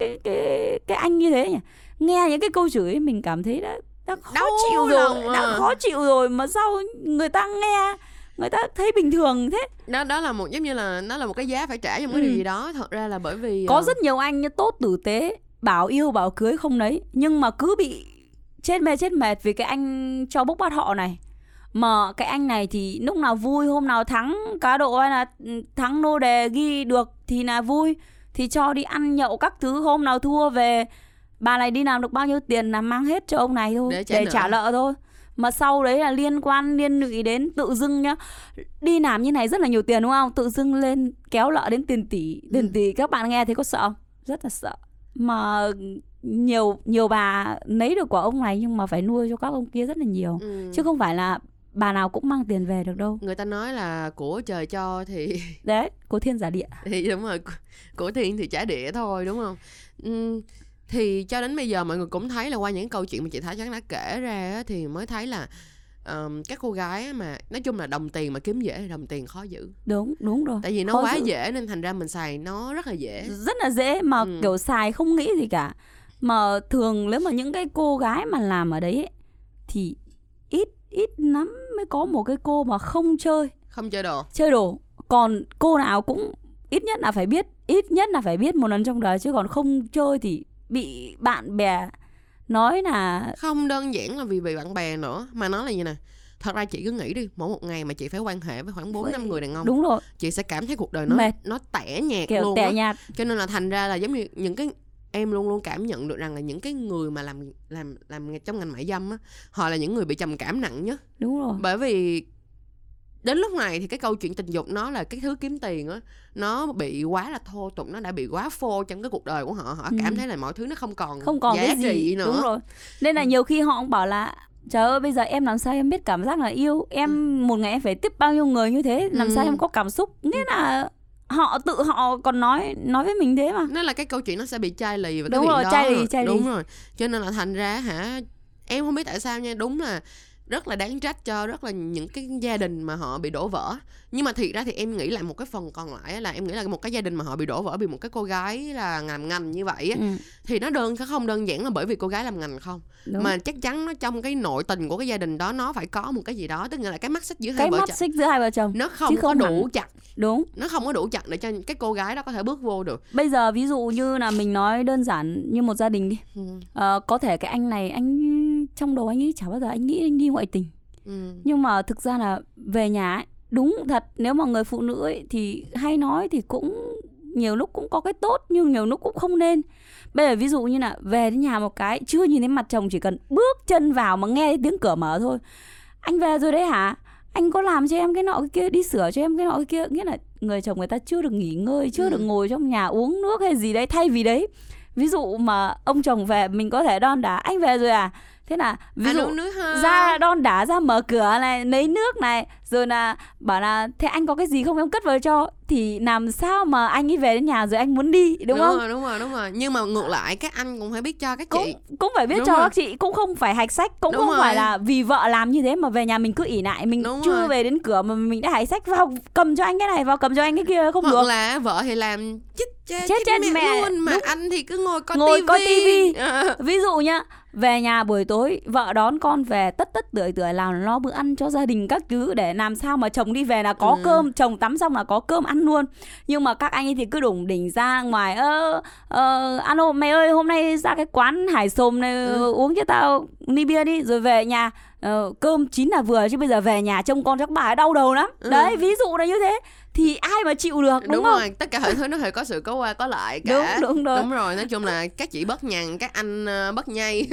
cái anh như thế nhỉ. Nghe những cái câu chửi mình cảm thấy đã khó chịu rồi mà sao người ta nghe, người ta thấy bình thường thế. Đó là một giống như là nó là một cái giá phải trả cho một cái điều gì đó. Thật ra là bởi vì có rất nhiều anh như tốt tử tế, bảo yêu bảo cưới không lấy, nhưng mà cứ bị chết mệt vì cái anh cho bốc bắt họ này. Mà cái anh này thì lúc nào vui, hôm nào thắng cá độ hay là thắng nô đề ghi được thì là vui, thì cho đi ăn nhậu các thứ. Hôm nào thua về, bà này đi làm được bao nhiêu tiền là mang hết cho ông này thôi, để trả nợ thôi. Mà sau đấy là liên lụy đến tự dưng nhá. Đi làm như này rất là nhiều tiền đúng không? Tự dưng lên kéo lợ đến tiền tỷ. Tiền tỷ các bạn nghe thấy có sợ không? Rất là sợ. Mà nhiều bà lấy được của ông này nhưng mà phải nuôi cho các ông kia rất là nhiều. Chứ không phải là bà nào cũng mang tiền về được đâu. Người ta nói là của trời cho thì... Đấy, của thiên giả địa. Thì đúng rồi, của thiên thì trả địa thôi đúng không? Thì cho đến bây giờ mọi người cũng thấy là qua những câu chuyện mà chị Thái Trắng đã kể ra thì mới thấy là các cô gái mà nói chung là đồng tiền mà kiếm dễ, đồng tiền khó giữ. Đúng rồi. Tại vì nó quá dễ nên thành ra mình xài nó rất là dễ. Rất là dễ mà kiểu xài không nghĩ gì cả. Mà thường nếu mà những cái cô gái mà làm ở đấy ấy, thì ít lắm mới có một cái cô mà không chơi đồ. Còn cô nào cũng ít nhất là phải biết một lần trong đời, chứ còn không chơi thì bị bạn bè nói là... Không đơn giản là vì bị bạn bè nữa, mà nó là như này. Thật ra chị cứ nghĩ đi, mỗi một ngày mà chị phải quan hệ với khoảng 4-5 người đàn ông. Đúng rồi. Chị sẽ cảm thấy cuộc đời nó tẻ nhạt kiểu luôn. Tẻ nhạt. Cho nên là thành ra là giống như những cái... Em luôn luôn cảm nhận được rằng là những cái người mà làm trong ngành mại dâm á, họ là những người bị trầm cảm nặng nhất. Đúng rồi. Bởi vì đến lúc này thì cái câu chuyện tình dục nó là cái thứ kiếm tiền á, nó bị quá là thô tục, nó đã bị quá phô trong cái cuộc đời của họ. Họ cảm thấy là mọi thứ nó không còn giá trị nữa. Đúng rồi. Nên là nhiều khi họ cũng bảo là trời ơi, bây giờ em làm sao em biết cảm giác là yêu. Em một ngày em phải tiếp bao nhiêu người như thế, làm sao em có cảm xúc. Nghĩa là họ còn nói với mình thế mà. Nó là cái câu chuyện nó sẽ bị chai lì và cái chuyện đó. Đúng rồi. Cho nên là thành ra em không biết tại sao nha, đúng là rất là đáng trách cho rất là những cái gia đình mà họ bị đổ vỡ. Nhưng mà thiệt ra thì em nghĩ lại một cái phần còn lại là em nghĩ là một cái gia đình mà họ bị đổ vỡ vì một cái cô gái là làm ngành như vậy thì nó không đơn giản là bởi vì cô gái làm ngành không. Đúng. Mà chắc chắn nó trong cái nội tình của cái gia đình đó nó phải có một cái gì đó, tức nghĩa là cái mắt xích giữa hai vợ chồng nó không có đủ chặt. Đúng. Nó không có đủ chặt để cho cái cô gái đó có thể bước vô được. Bây giờ ví dụ như là mình nói đơn giản như một gia đình đi. Có thể cái anh này trong đầu anh ấy chả bao giờ anh nghĩ anh đi ngoại tình. Nhưng mà thực ra là về nhà ấy, đúng thật nếu mà người phụ nữ ấy, thì hay nói thì cũng nhiều lúc cũng có cái tốt nhưng nhiều lúc cũng không nên. Bây giờ ví dụ như là về đến nhà một cái chưa nhìn thấy mặt chồng, chỉ cần bước chân vào mà nghe tiếng cửa mở thôi, anh về rồi đấy hả, anh có làm cho em cái nọ cái kia, đi sửa cho em cái nọ cái kia. Nghĩa là người chồng người ta chưa được nghỉ ngơi, chưa được ngồi trong nhà uống nước hay gì đấy. Thay vì đấy, ví dụ mà ông chồng về mình có thể đon đá, anh về rồi à? Thế là ví dụ ra đon đá, ra mở cửa này, lấy nước này, Rồi là bảo là thế anh có cái gì không em cất vào cho. Thì làm sao mà anh ấy về đến nhà rồi anh muốn đi, đúng không? Rồi, đúng rồi. Nhưng mà ngược lại các anh cũng phải biết cho các chị. Cũng phải biết đúng cho rồi. Các chị cũng không phải hạch sách. Cũng đúng không rồi. Phải là vì vợ làm như thế mà về nhà mình cứ ỷ lại. Mình đúng chưa rồi. Về đến cửa mà mình đã hạch sách vào cầm cho anh cái này, vào cầm cho anh cái kia không. Hoặc được. Hoặc là vợ thì làm chết mẹ luôn mà đúng. Anh thì cứ ngồi coi tivi. Ví dụ nhá, về nhà buổi tối vợ đón con về tất tưởi làm lo bữa ăn cho gia đình các thứ để làm sao mà chồng đi về là có cơm, chồng tắm xong là có cơm ăn luôn. Nhưng mà các anh ấy thì cứ đủng đỉnh ra ngoài alo mày ơi hôm nay ra cái quán hải xồm này uống cho tao ly bia đi, rồi về nhà cơm chín là vừa, chứ bây giờ về nhà trông con các bà đau đầu lắm. Đấy, ví dụ là như thế thì ai mà chịu được, đúng không? Rồi, tất cả mọi thứ nó phải có sự có qua có lại cả. Đúng rồi, nói chung là các chị bớt nhằn, các anh bớt nhây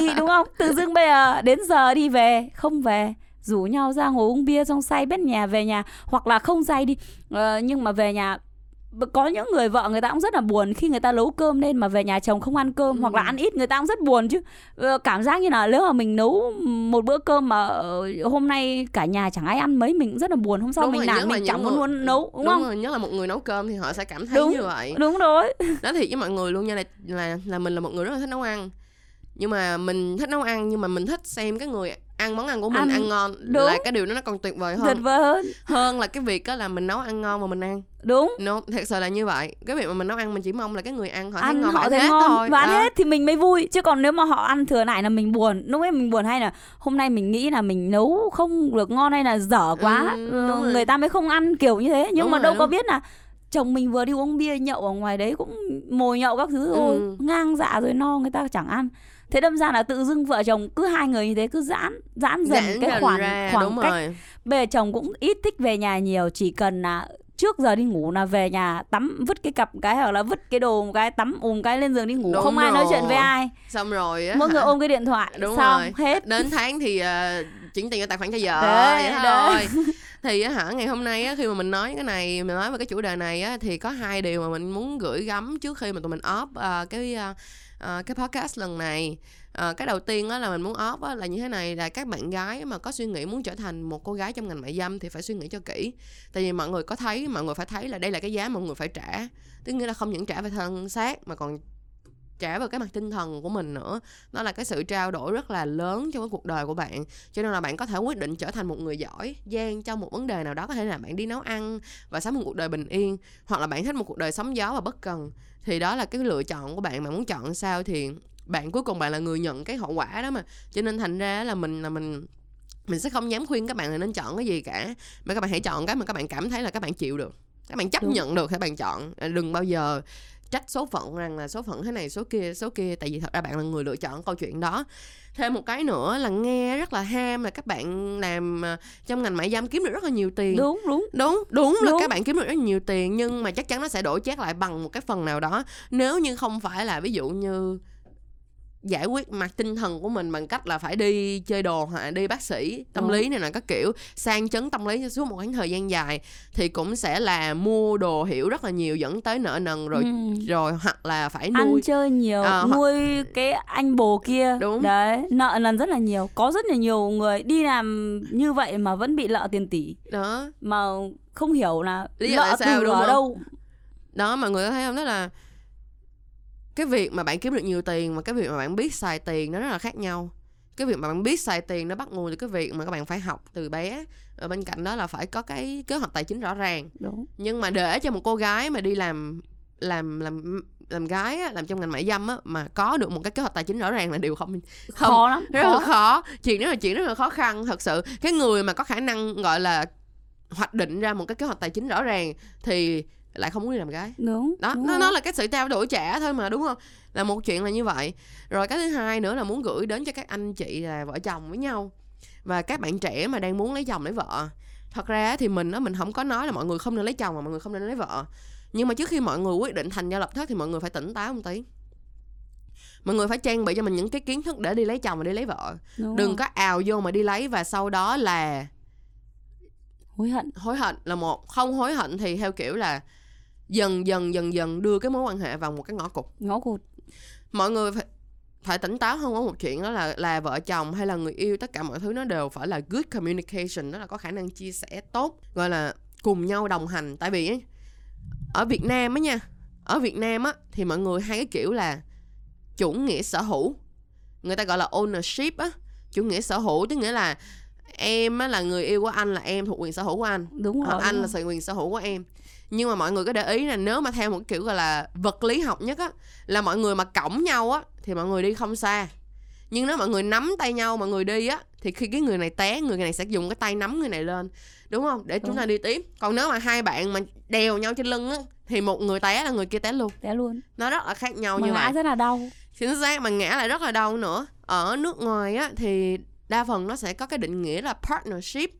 đi, đúng không? Tự dưng bây giờ đến giờ đi về không về, rủ nhau ra ngồi uống bia xong say bét nhà về nhà, hoặc là không say đi nhưng mà về nhà. Có những người vợ người ta cũng rất là buồn khi người ta nấu cơm lên mà về nhà chồng không ăn cơm. Hoặc là ăn ít, người ta cũng rất buồn chứ. Cảm giác như là nếu mà mình nấu một bữa cơm mà hôm nay cả nhà chẳng ai ăn mấy, mình cũng rất là buồn. Hôm sau đúng mình làm mình chẳng muốn nấu, đúng không? Rồi, nhất là một người nấu cơm thì họ sẽ cảm thấy như vậy. Đúng rồi. Nói thiệt với mọi người luôn nha, là mình là một người rất là thích nấu ăn. Nhưng mà mình thích xem cái người ăn món ăn của mình ăn ngon. Đúng. Là cái điều đó nó còn tuyệt vời hơn. Tuyệt vời hơn là cái việc đó là mình nấu ăn ngon mà mình ăn. Đúng. Thật sự là như vậy. Cái việc mà mình nấu ăn mình chỉ mong là cái người ăn họ thấy ngon, họ thấy ngon thôi. Và ăn hết thì mình mới vui. Chứ còn nếu mà họ ăn thừa lại là mình buồn. Lúc ấy mình buồn hay là hôm nay mình nghĩ là mình nấu không được ngon hay là dở quá, người ta mới không ăn kiểu như thế. Nhưng đúng mà rồi, đâu có biết là chồng mình vừa đi uống bia nhậu ở ngoài đấy, cũng mồi nhậu các thứ rồi ngang dạ rồi no, người ta chẳng ăn. Thế đâm ra là tự dưng vợ chồng cứ hai người như thế cứ giãn dần cái khoảng cách. Bây giờ chồng cũng ít thích về nhà nhiều, chỉ cần là trước giờ đi ngủ là về nhà tắm, vứt cái cặp cái hoặc là vứt cái đồ một cái, tắm ùm cái lên giường đi ngủ. Đúng không rồi. Ai nói chuyện với ai. Xong rồi á. Mỗi người ôm cái điện thoại. Đúng xong rồi. Hết. Đến tháng thì chuyển tiền vào tài khoản cho vợ. Đấy. Thì ngày hôm nay khi mà mình nói cái này, mình nói về cái chủ đề này thì có hai điều mà mình muốn gửi gắm trước khi mà tụi mình off cái podcast lần này. Cái đầu tiên là mình muốn off là như thế này, là các bạn gái mà có suy nghĩ muốn trở thành một cô gái trong ngành mại dâm thì phải suy nghĩ cho kỹ. Tại vì mọi người phải thấy là đây là cái giá mọi người phải trả. Tức nghĩa là không những trả về thân xác mà còn trả vào cái mặt tinh thần của mình nữa. Nó là cái sự trao đổi rất là lớn trong cái cuộc đời của bạn. Cho nên là bạn có thể quyết định trở thành một người giỏi giang trong một vấn đề nào đó. Có thể là bạn đi nấu ăn và sống một cuộc đời bình yên, hoặc là bạn thích một cuộc đời sóng gió và bất cần. Thì đó là cái lựa chọn của bạn. Bạn muốn chọn sao thì bạn cuối cùng bạn là người nhận cái hậu quả đó mà. Cho nên thành ra là mình sẽ không dám khuyên các bạn là nên chọn cái gì cả. Mà các bạn hãy chọn cái mà các bạn cảm thấy là các bạn chịu được, các bạn chấp nhận được thì bạn chọn. Đừng bao giờ trách số phận rằng là số phận thế này số kia, tại vì thật ra bạn là người lựa chọn câu chuyện đó. Thêm một cái nữa là nghe rất là ham là các bạn làm trong ngành mại dâm kiếm được rất là nhiều tiền. Đúng. Các bạn kiếm được rất là nhiều tiền, nhưng mà chắc chắn nó sẽ đổi chét lại bằng một cái phần nào đó, nếu như không phải là ví dụ như giải quyết mặt tinh thần của mình bằng cách là phải đi chơi đồ hoặc đi bác sĩ tâm lý này là các kiểu, sang chấn tâm lý suốt một khoảng thời gian dài, thì cũng sẽ là mua đồ hiểu rất là nhiều dẫn tới nợ nần rồi hoặc là phải nuôi ăn chơi nhiều, nuôi cái anh bồ kia. Đúng đấy, nợ nần rất là nhiều. Có rất là nhiều người đi làm như vậy mà vẫn bị nợ tiền tỷ đó, mà không hiểu là nợ từ ở đâu đó. Mọi người có thấy không, đó là cái việc mà bạn kiếm được nhiều tiền và cái việc mà bạn biết xài tiền nó rất là khác nhau. Cái việc mà bạn biết xài tiền nó bắt nguồn từ cái việc mà các bạn phải học từ bé. Ở bên cạnh đó là phải có cái kế hoạch tài chính rõ ràng. Đúng. Nhưng mà để cho một cô gái mà đi làm gái á, làm trong ngành mại dâm á, mà có được một cái kế hoạch tài chính rõ ràng là điều không khó lắm, rất là khó. Chuyện rất là khó khăn thật sự. Cái người mà có khả năng gọi là hoạch định ra một cái kế hoạch tài chính rõ ràng thì lại không muốn đi làm gái. Nó là cái sự trao đổi trẻ thôi mà, đúng không? Là một chuyện là như vậy. Rồi cái thứ hai nữa là muốn gửi đến cho các anh chị là vợ chồng với nhau và các bạn trẻ mà đang muốn lấy chồng lấy vợ. Thật ra thì mình không có nói là mọi người không nên lấy chồng mà mọi người không nên lấy vợ, nhưng mà trước khi mọi người quyết định thành gia lập thất thì mọi người phải tỉnh táo một tí. Mọi người phải trang bị cho mình những cái kiến thức để đi lấy chồng và đi lấy vợ. Đừng có ào vô mà đi lấy và sau đó là hối hận là một. Không hối hận thì theo kiểu là dần dần đưa cái mối quan hệ vào một cái ngõ cụt. Mọi người phải phải tỉnh táo hơn ở một chuyện, đó là vợ chồng hay là người yêu, tất cả mọi thứ nó đều phải là good communication, nó là có khả năng chia sẻ tốt, gọi là cùng nhau đồng hành. Tại vì ấy, ở Việt Nam á thì mọi người hay cái kiểu là chủ nghĩa sở hữu, người ta gọi là ownership á, chủ nghĩa sở hữu, tức nghĩa là em á là người yêu của anh, là em thuộc quyền sở hữu của anh, đúng rồi, anh là sở quyền sở hữu của em. Nhưng mà mọi người có để ý là nếu mà theo một kiểu gọi là vật lý học nhất á, là mọi người mà cõng nhau á thì mọi người đi không xa. Nhưng nếu mọi người nắm tay nhau, mọi người đi á, thì khi cái người này té, người này sẽ dùng cái tay nắm người này lên, đúng không? Để chúng ta đi tiếp. Còn nếu mà hai bạn mà đèo nhau trên lưng á, thì một người té là người kia té luôn. Té luôn. Nó rất là khác nhau mà như vậy. Ngã rất là đau. Chính xác, mà ngã lại rất là đau nữa. Ở nước ngoài á thì đa phần nó sẽ có cái định nghĩa là partnership,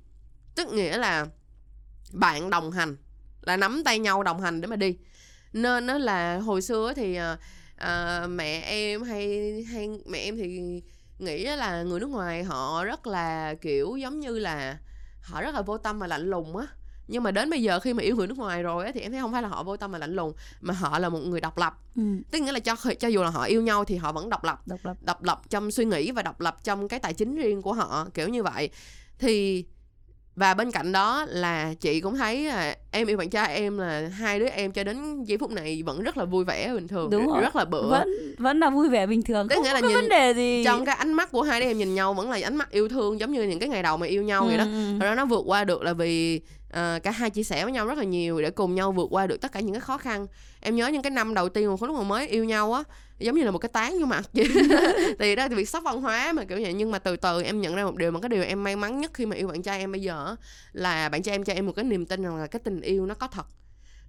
tức nghĩa là bạn đồng hành, là nắm tay nhau đồng hành để mà đi. Nên nó là hồi xưa thì mẹ em hay mẹ em thì nghĩ là người nước ngoài họ rất là kiểu giống như là họ rất là vô tâm mà lạnh lùng á. Nhưng mà đến bây giờ khi mà yêu người nước ngoài rồi á, thì em thấy không phải là họ vô tâm mà lạnh lùng, mà họ là một người độc lập. Tức nghĩa là cho dù là họ yêu nhau thì họ vẫn độc lập trong suy nghĩ và độc lập trong cái tài chính riêng của họ, kiểu như vậy. Thì và bên cạnh đó là chị cũng thấy là em yêu bạn trai em, là hai đứa em cho đến giây phút này vẫn rất là vui vẻ bình thường. Đúng rồi. Rất là bựa. Vẫn là vui vẻ bình thường. Tức nghĩa là nhìn vấn đề gì. Trong cái ánh mắt của hai đứa em nhìn nhau vẫn là ánh mắt yêu thương, giống như những cái ngày đầu mà yêu nhau vậy đó. Thật ra nó vượt qua được là vì cả hai chia sẻ với nhau rất là nhiều để cùng nhau vượt qua được tất cả những cái khó khăn. Em nhớ những cái năm đầu tiên mà lúc mà mới yêu nhau á, giống như là một cái tán vô mặt vậy. Thì đó thì việc sốc văn hóa mà kiểu vậy. Nhưng mà từ từ em nhận ra một điều, mà cái điều em may mắn nhất khi mà yêu bạn trai em bây giờ là bạn trai em cho em một cái niềm tin rằng là cái tình yêu nó có thật,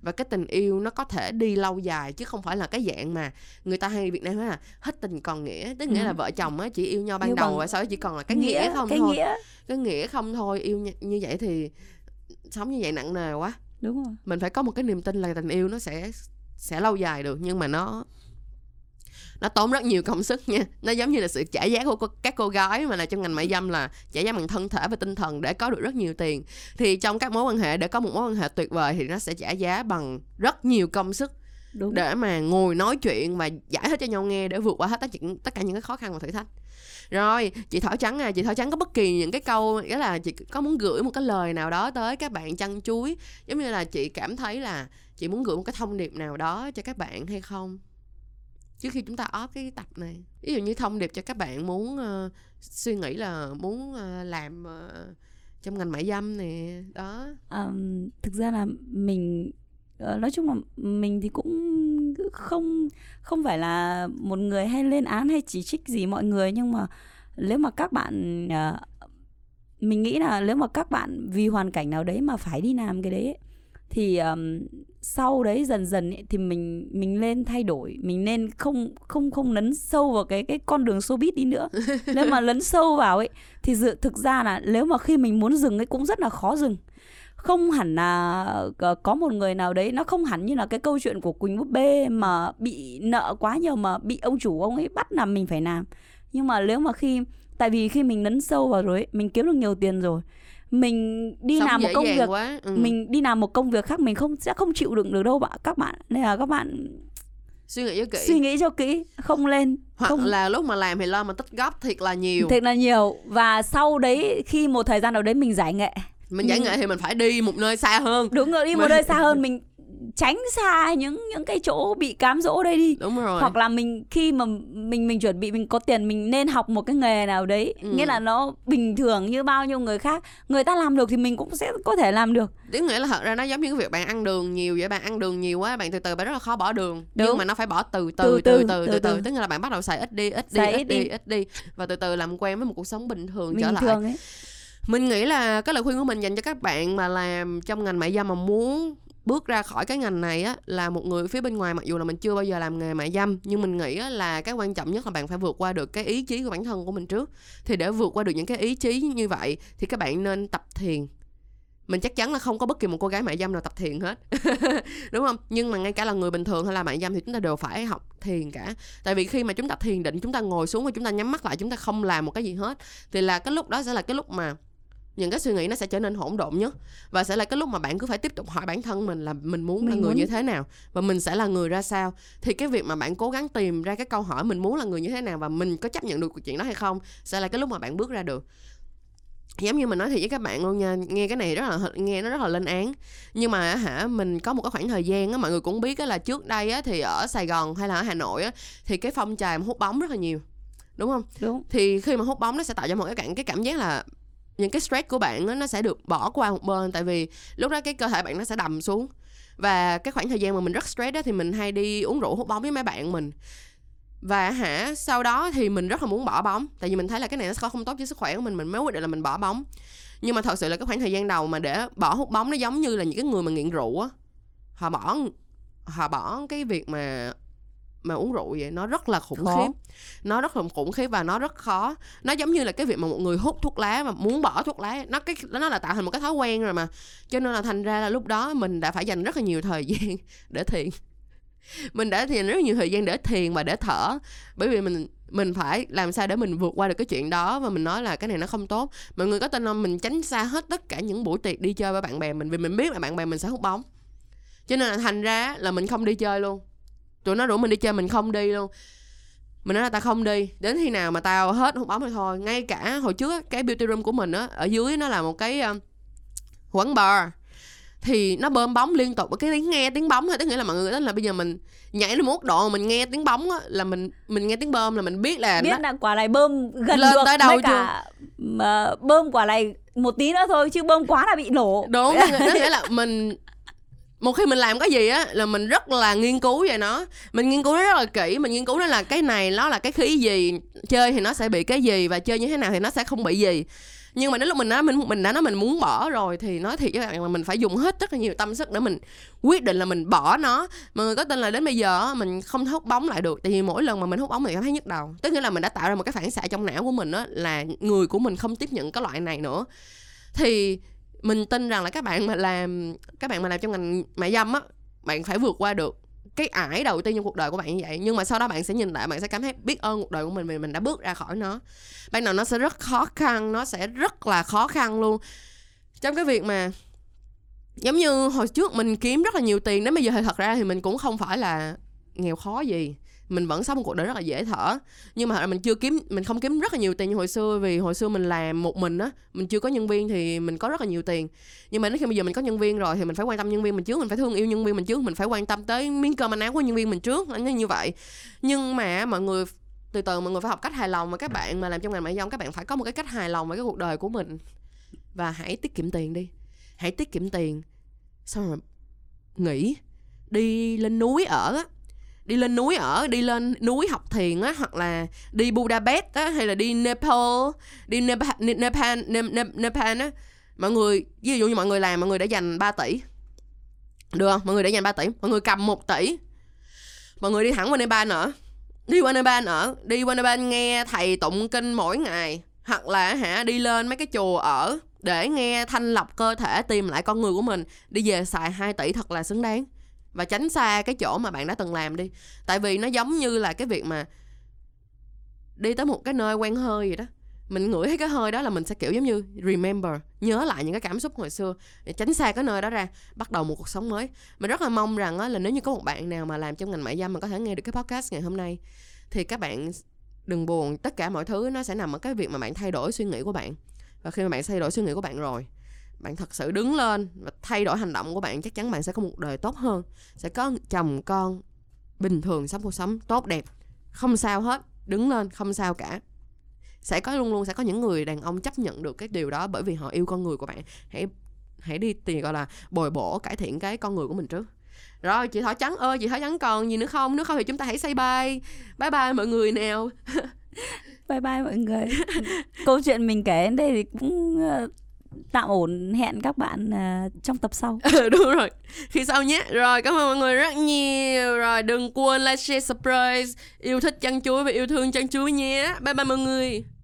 và cái tình yêu nó có thể đi lâu dài, chứ không phải là cái dạng mà người ta hay Việt Nam nói là hết tình còn nghĩa. Tức nghĩa là vợ chồng á chỉ yêu nhau ban đầu và sau đó chỉ còn là cái nghĩa không thôi. Cái nghĩa không thôi. Yêu như vậy thì sống như vậy nặng nề quá. Đúng rồi. Mình phải có một cái niềm tin là tình yêu nó sẽ lâu dài được, nhưng mà nó tốn rất nhiều công sức nha. Nó giống như là sự trả giá của các cô gái mà là trong ngành mại dâm, là trả giá bằng thân thể và tinh thần để có được rất nhiều tiền. Thì trong các mối quan hệ, để có một mối quan hệ tuyệt vời thì nó sẽ trả giá bằng rất nhiều công sức. Đúng. Để mà ngồi nói chuyện và giải thích cho nhau nghe để vượt qua hết tất cả những cái khó khăn và thử thách. Rồi, chị Thảo Trắng à, chị Thảo Trắng có bất kỳ những cái câu, nghĩa là chị có muốn gửi một cái lời nào đó tới các bạn chăn chuối, giống như là chị cảm thấy là chị muốn gửi một cái thông điệp nào đó cho các bạn hay không? Trước khi chúng ta off cái tập này, ví dụ như thông điệp cho các bạn muốn suy nghĩ là muốn làm trong ngành mại dâm này đó. Thực ra là mình nói chung là mình thì cũng không phải là một người hay lên án hay chỉ trích gì mọi người, nhưng mà nếu mà các bạn mình nghĩ là nếu mà các bạn vì hoàn cảnh nào đấy mà phải đi làm cái đấy ấy, thì sau đấy dần dần ấy, thì mình nên thay đổi, mình nên không lấn sâu vào cái con đường showbiz đi nữa. Nếu mà lấn sâu vào ấy thì thực ra là nếu mà khi mình muốn dừng ấy cũng rất là khó dừng. Không hẳn là có một người nào đấy, nó không hẳn như là cái câu chuyện của Quỳnh Búp Bê mà bị nợ quá nhiều mà bị ông chủ ông ấy bắt là mình phải làm. Nhưng mà nếu mà tại vì khi mình lấn sâu vào rồi ấy, mình kiếm được nhiều tiền rồi, mình đi làm một công việc quá. Mình đi làm một công việc khác mình sẽ không chịu đựng được đâu các bạn. Nên là các bạn suy nghĩ cho kỹ không lên, hoặc là lúc mà làm thì lo mà tích góp thiệt là nhiều, và sau đấy khi một thời gian nào đấy mình giải nghệ. Mình giải nghệ thì mình phải đi một nơi xa hơn. Đúng rồi, đi một nơi xa hơn, mình tránh xa những cái chỗ bị cám dỗ đây đi. Đúng rồi. Hoặc là mình khi mà mình chuẩn bị, mình có tiền, mình nên học một cái nghề nào đấy. Nghĩa là nó bình thường như bao nhiêu người khác, người ta làm được thì mình cũng sẽ có thể làm được. Tức nghĩa là thật ra nó giống như cái việc bạn ăn đường nhiều vậy. Bạn ăn đường nhiều quá, bạn từ từ bạn rất là khó bỏ đường. Đúng. Nhưng mà nó phải bỏ từ từ. Tức nghĩa là bạn bắt đầu xài ít đi, và từ từ làm quen với một cuộc sống bình thường trở lại. Bình thường ấy. Mình nghĩ là cái lời khuyên của mình dành cho các bạn mà làm trong ngành mại dâm mà muốn bước ra khỏi cái ngành này á, là một người phía bên ngoài, mặc dù là mình chưa bao giờ làm nghề mại dâm, nhưng mình nghĩ á, là cái quan trọng nhất là bạn phải vượt qua được cái ý chí của bản thân của mình trước. Thì để vượt qua được những cái ý chí như vậy thì các bạn nên tập thiền. Mình chắc chắn là không có bất kỳ một cô gái mại dâm nào tập thiền hết. Đúng không? Nhưng mà ngay cả là người bình thường hay là mại dâm thì chúng ta đều phải học thiền cả. Tại vì khi mà chúng ta thiền định, chúng ta ngồi xuống và chúng ta nhắm mắt lại, chúng ta không làm một cái gì hết, thì là cái lúc đó sẽ là cái lúc mà những cái suy nghĩ nó sẽ trở nên hỗn độn nhất, và sẽ là cái lúc mà bạn cứ phải tiếp tục hỏi bản thân mình là mình muốn là người như thế nào và mình sẽ là người ra sao. Thì cái việc mà bạn cố gắng tìm ra cái câu hỏi mình muốn là người như thế nào và mình có chấp nhận được chuyện đó hay không sẽ là cái lúc mà bạn bước ra được. Giống như mình nói thì với các bạn luôn nha, nghe cái này rất là nghe nó rất là lên án, nhưng mà mình có một cái khoảng thời gian á, mọi người cũng biết á, là trước đây á, thì ở Sài Gòn hay là ở Hà Nội á, thì cái phong trào hút bóng rất là nhiều, đúng không? Đúng. Thì khi mà hút bóng nó sẽ tạo cho một cái cảm giác là những cái stress của bạn á, nó sẽ được bỏ qua một bên, tại vì lúc đó cái cơ thể bạn nó sẽ đầm xuống. Và cái khoảng thời gian mà mình rất stress á, thì mình hay đi uống rượu hút bóng với mấy bạn mình. Và sau đó thì mình rất là muốn bỏ bóng, tại vì mình thấy là cái này nó không tốt với sức khỏe của mình mới quyết định là mình bỏ bóng. Nhưng mà thật sự là cái khoảng thời gian đầu mà để bỏ hút bóng nó giống như là những cái người mà nghiện rượu á, họ bỏ cái việc mà uống rượu vậy, nó rất là khủng khiếp. Nó rất là khủng khiếp và nó rất khó. Nó giống như là cái việc mà một người hút thuốc lá mà muốn bỏ thuốc lá, nó là tạo thành một cái thói quen rồi mà. Cho nên là thành ra là lúc đó mình đã phải dành rất là nhiều thời gian để thiền. Mình đã thiền rất nhiều thời gian để thiền và để thở, bởi vì mình phải làm sao để mình vượt qua được cái chuyện đó. Và mình nói là cái này nó không tốt. Mọi người có tin không, mình tránh xa hết tất cả những buổi tiệc đi chơi với bạn bè mình, vì mình biết là bạn bè mình sẽ hút bóng. Cho nên là thành ra là mình không đi chơi luôn. Tụi nó rủ mình đi chơi mình không đi luôn. Mình nói là tao không đi, đến khi nào mà tao hết hút bóng thì thôi. Ngay cả hồi trước cái beauty room của mình á, ở dưới nó là một cái quán bar, thì nó bơm bóng liên tục. Cái nghe tiếng bóng thôi, tức nghĩa là mọi người nói là bây giờ mình nhảy lên 1 độ mình nghe tiếng bóng á, là mình nghe tiếng bơm là mình biết là là quả này bơm gần lên tới đâu cả, mà bơm quả này một tí nữa thôi, chứ bơm quá là bị nổ. Đúng, nó nghĩa là mình một khi mình làm cái gì á là mình rất là nghiên cứu về nó, mình nghiên cứu nó rất là kỹ, mình nghiên cứu nó là cái này nó là cái khí gì, chơi thì nó sẽ bị cái gì và chơi như thế nào thì nó sẽ không bị gì. Nhưng mà đến lúc mình đã nói mình muốn bỏ rồi thì nói thiệt với bạn là mình phải dùng hết rất là nhiều tâm sức để mình quyết định là mình bỏ nó. Mọi người có tin là đến bây giờ mình không hút bóng lại được, tại vì mỗi lần mà mình hút bóng mình cảm thấy nhức đầu. Tức nghĩa là mình đã tạo ra một cái phản xạ trong não của mình đó, là người của mình không tiếp nhận cái loại này nữa. Thì mình tin rằng là các bạn mà làm trong ngành mại dâm á, bạn phải vượt qua được cái ải đầu tiên trong cuộc đời của bạn như vậy. Nhưng mà sau đó bạn sẽ nhìn lại, bạn sẽ cảm thấy biết ơn cuộc đời của mình vì mình đã bước ra khỏi nó. Ban đầu nó sẽ rất khó khăn, nó sẽ rất là khó khăn luôn, trong cái việc mà giống như hồi trước mình kiếm rất là nhiều tiền. Đến bây giờ thì thật ra thì mình cũng không phải là nghèo khó gì, mình vẫn sống một cuộc đời rất là dễ thở. Nhưng mà mình không kiếm rất là nhiều tiền như hồi xưa, vì hồi xưa mình làm một mình á, mình chưa có nhân viên thì mình có rất là nhiều tiền. Nhưng mà đến khi bây giờ mình có nhân viên rồi thì mình phải quan tâm nhân viên mình trước, mình phải thương yêu nhân viên mình trước, mình phải quan tâm tới miếng cơm áo của nhân viên mình trước, nó như vậy. Nhưng mà mọi người từ từ mọi người phải học cách hài lòng, và các bạn mà làm trong ngành mại dâm các bạn phải có một cái cách hài lòng với cái cuộc đời của mình. Và hãy tiết kiệm tiền đi. Hãy tiết kiệm tiền. Xong rồi nghỉ, đi lên núi ở á. Đi lên núi học thiền á, hoặc là đi Budapest á, hay là đi Nepal á. Mọi người, ví dụ như mọi người đã dành 3 tỷ. Được không? Mọi người đã dành 3 tỷ, mọi người cầm 1 tỷ. Mọi người đi thẳng qua Nepal nữa. Đi qua Nepal nghe thầy tụng kinh mỗi ngày, hoặc là đi lên mấy cái chùa ở để nghe thanh lọc cơ thể, tìm lại con người của mình, đi về xài 2 tỷ thật là xứng đáng. Và tránh xa cái chỗ mà bạn đã từng làm đi. Tại vì nó giống như là cái việc mà đi tới một cái nơi quen hơi vậy đó, mình ngửi thấy cái hơi đó là mình sẽ kiểu giống như remember, nhớ lại những cái cảm xúc hồi xưa, tránh xa cái nơi đó ra, bắt đầu một cuộc sống mới. Mình rất là mong rằng là nếu như có một bạn nào mà làm trong ngành mại dâm mà có thể nghe được cái podcast ngày hôm nay, thì các bạn đừng buồn. Tất cả mọi thứ nó sẽ nằm ở cái việc mà bạn thay đổi suy nghĩ của bạn. Và khi mà bạn thay đổi suy nghĩ của bạn rồi, bạn thật sự đứng lên và thay đổi hành động của bạn, chắc chắn bạn sẽ có một đời tốt hơn, sẽ có chồng con bình thường, sống cuộc sống tốt đẹp, không sao hết. Đứng lên, không sao cả. Sẽ luôn luôn có những người đàn ông chấp nhận được cái điều đó, bởi vì họ yêu con người của bạn. Hãy đi tìm, gọi là bồi bổ, cải thiện cái con người của mình trước. Rồi, chị Thỏ Trắng ơi, chị Thỏ Trắng còn gì nữa không? Nếu không thì chúng ta hãy say bye. Bye bye mọi người nào. Bye bye mọi người. Câu chuyện mình kể đến đây thì cũng tạm ổn, hẹn các bạn trong tập sau. Đúng rồi, khi sau nhé. Rồi, cảm ơn mọi người rất nhiều. Rồi, đừng quên like, share, subscribe. Yêu thích Trăng Chuối và yêu thương Trăng Chuối nhé. Bye bye mọi người.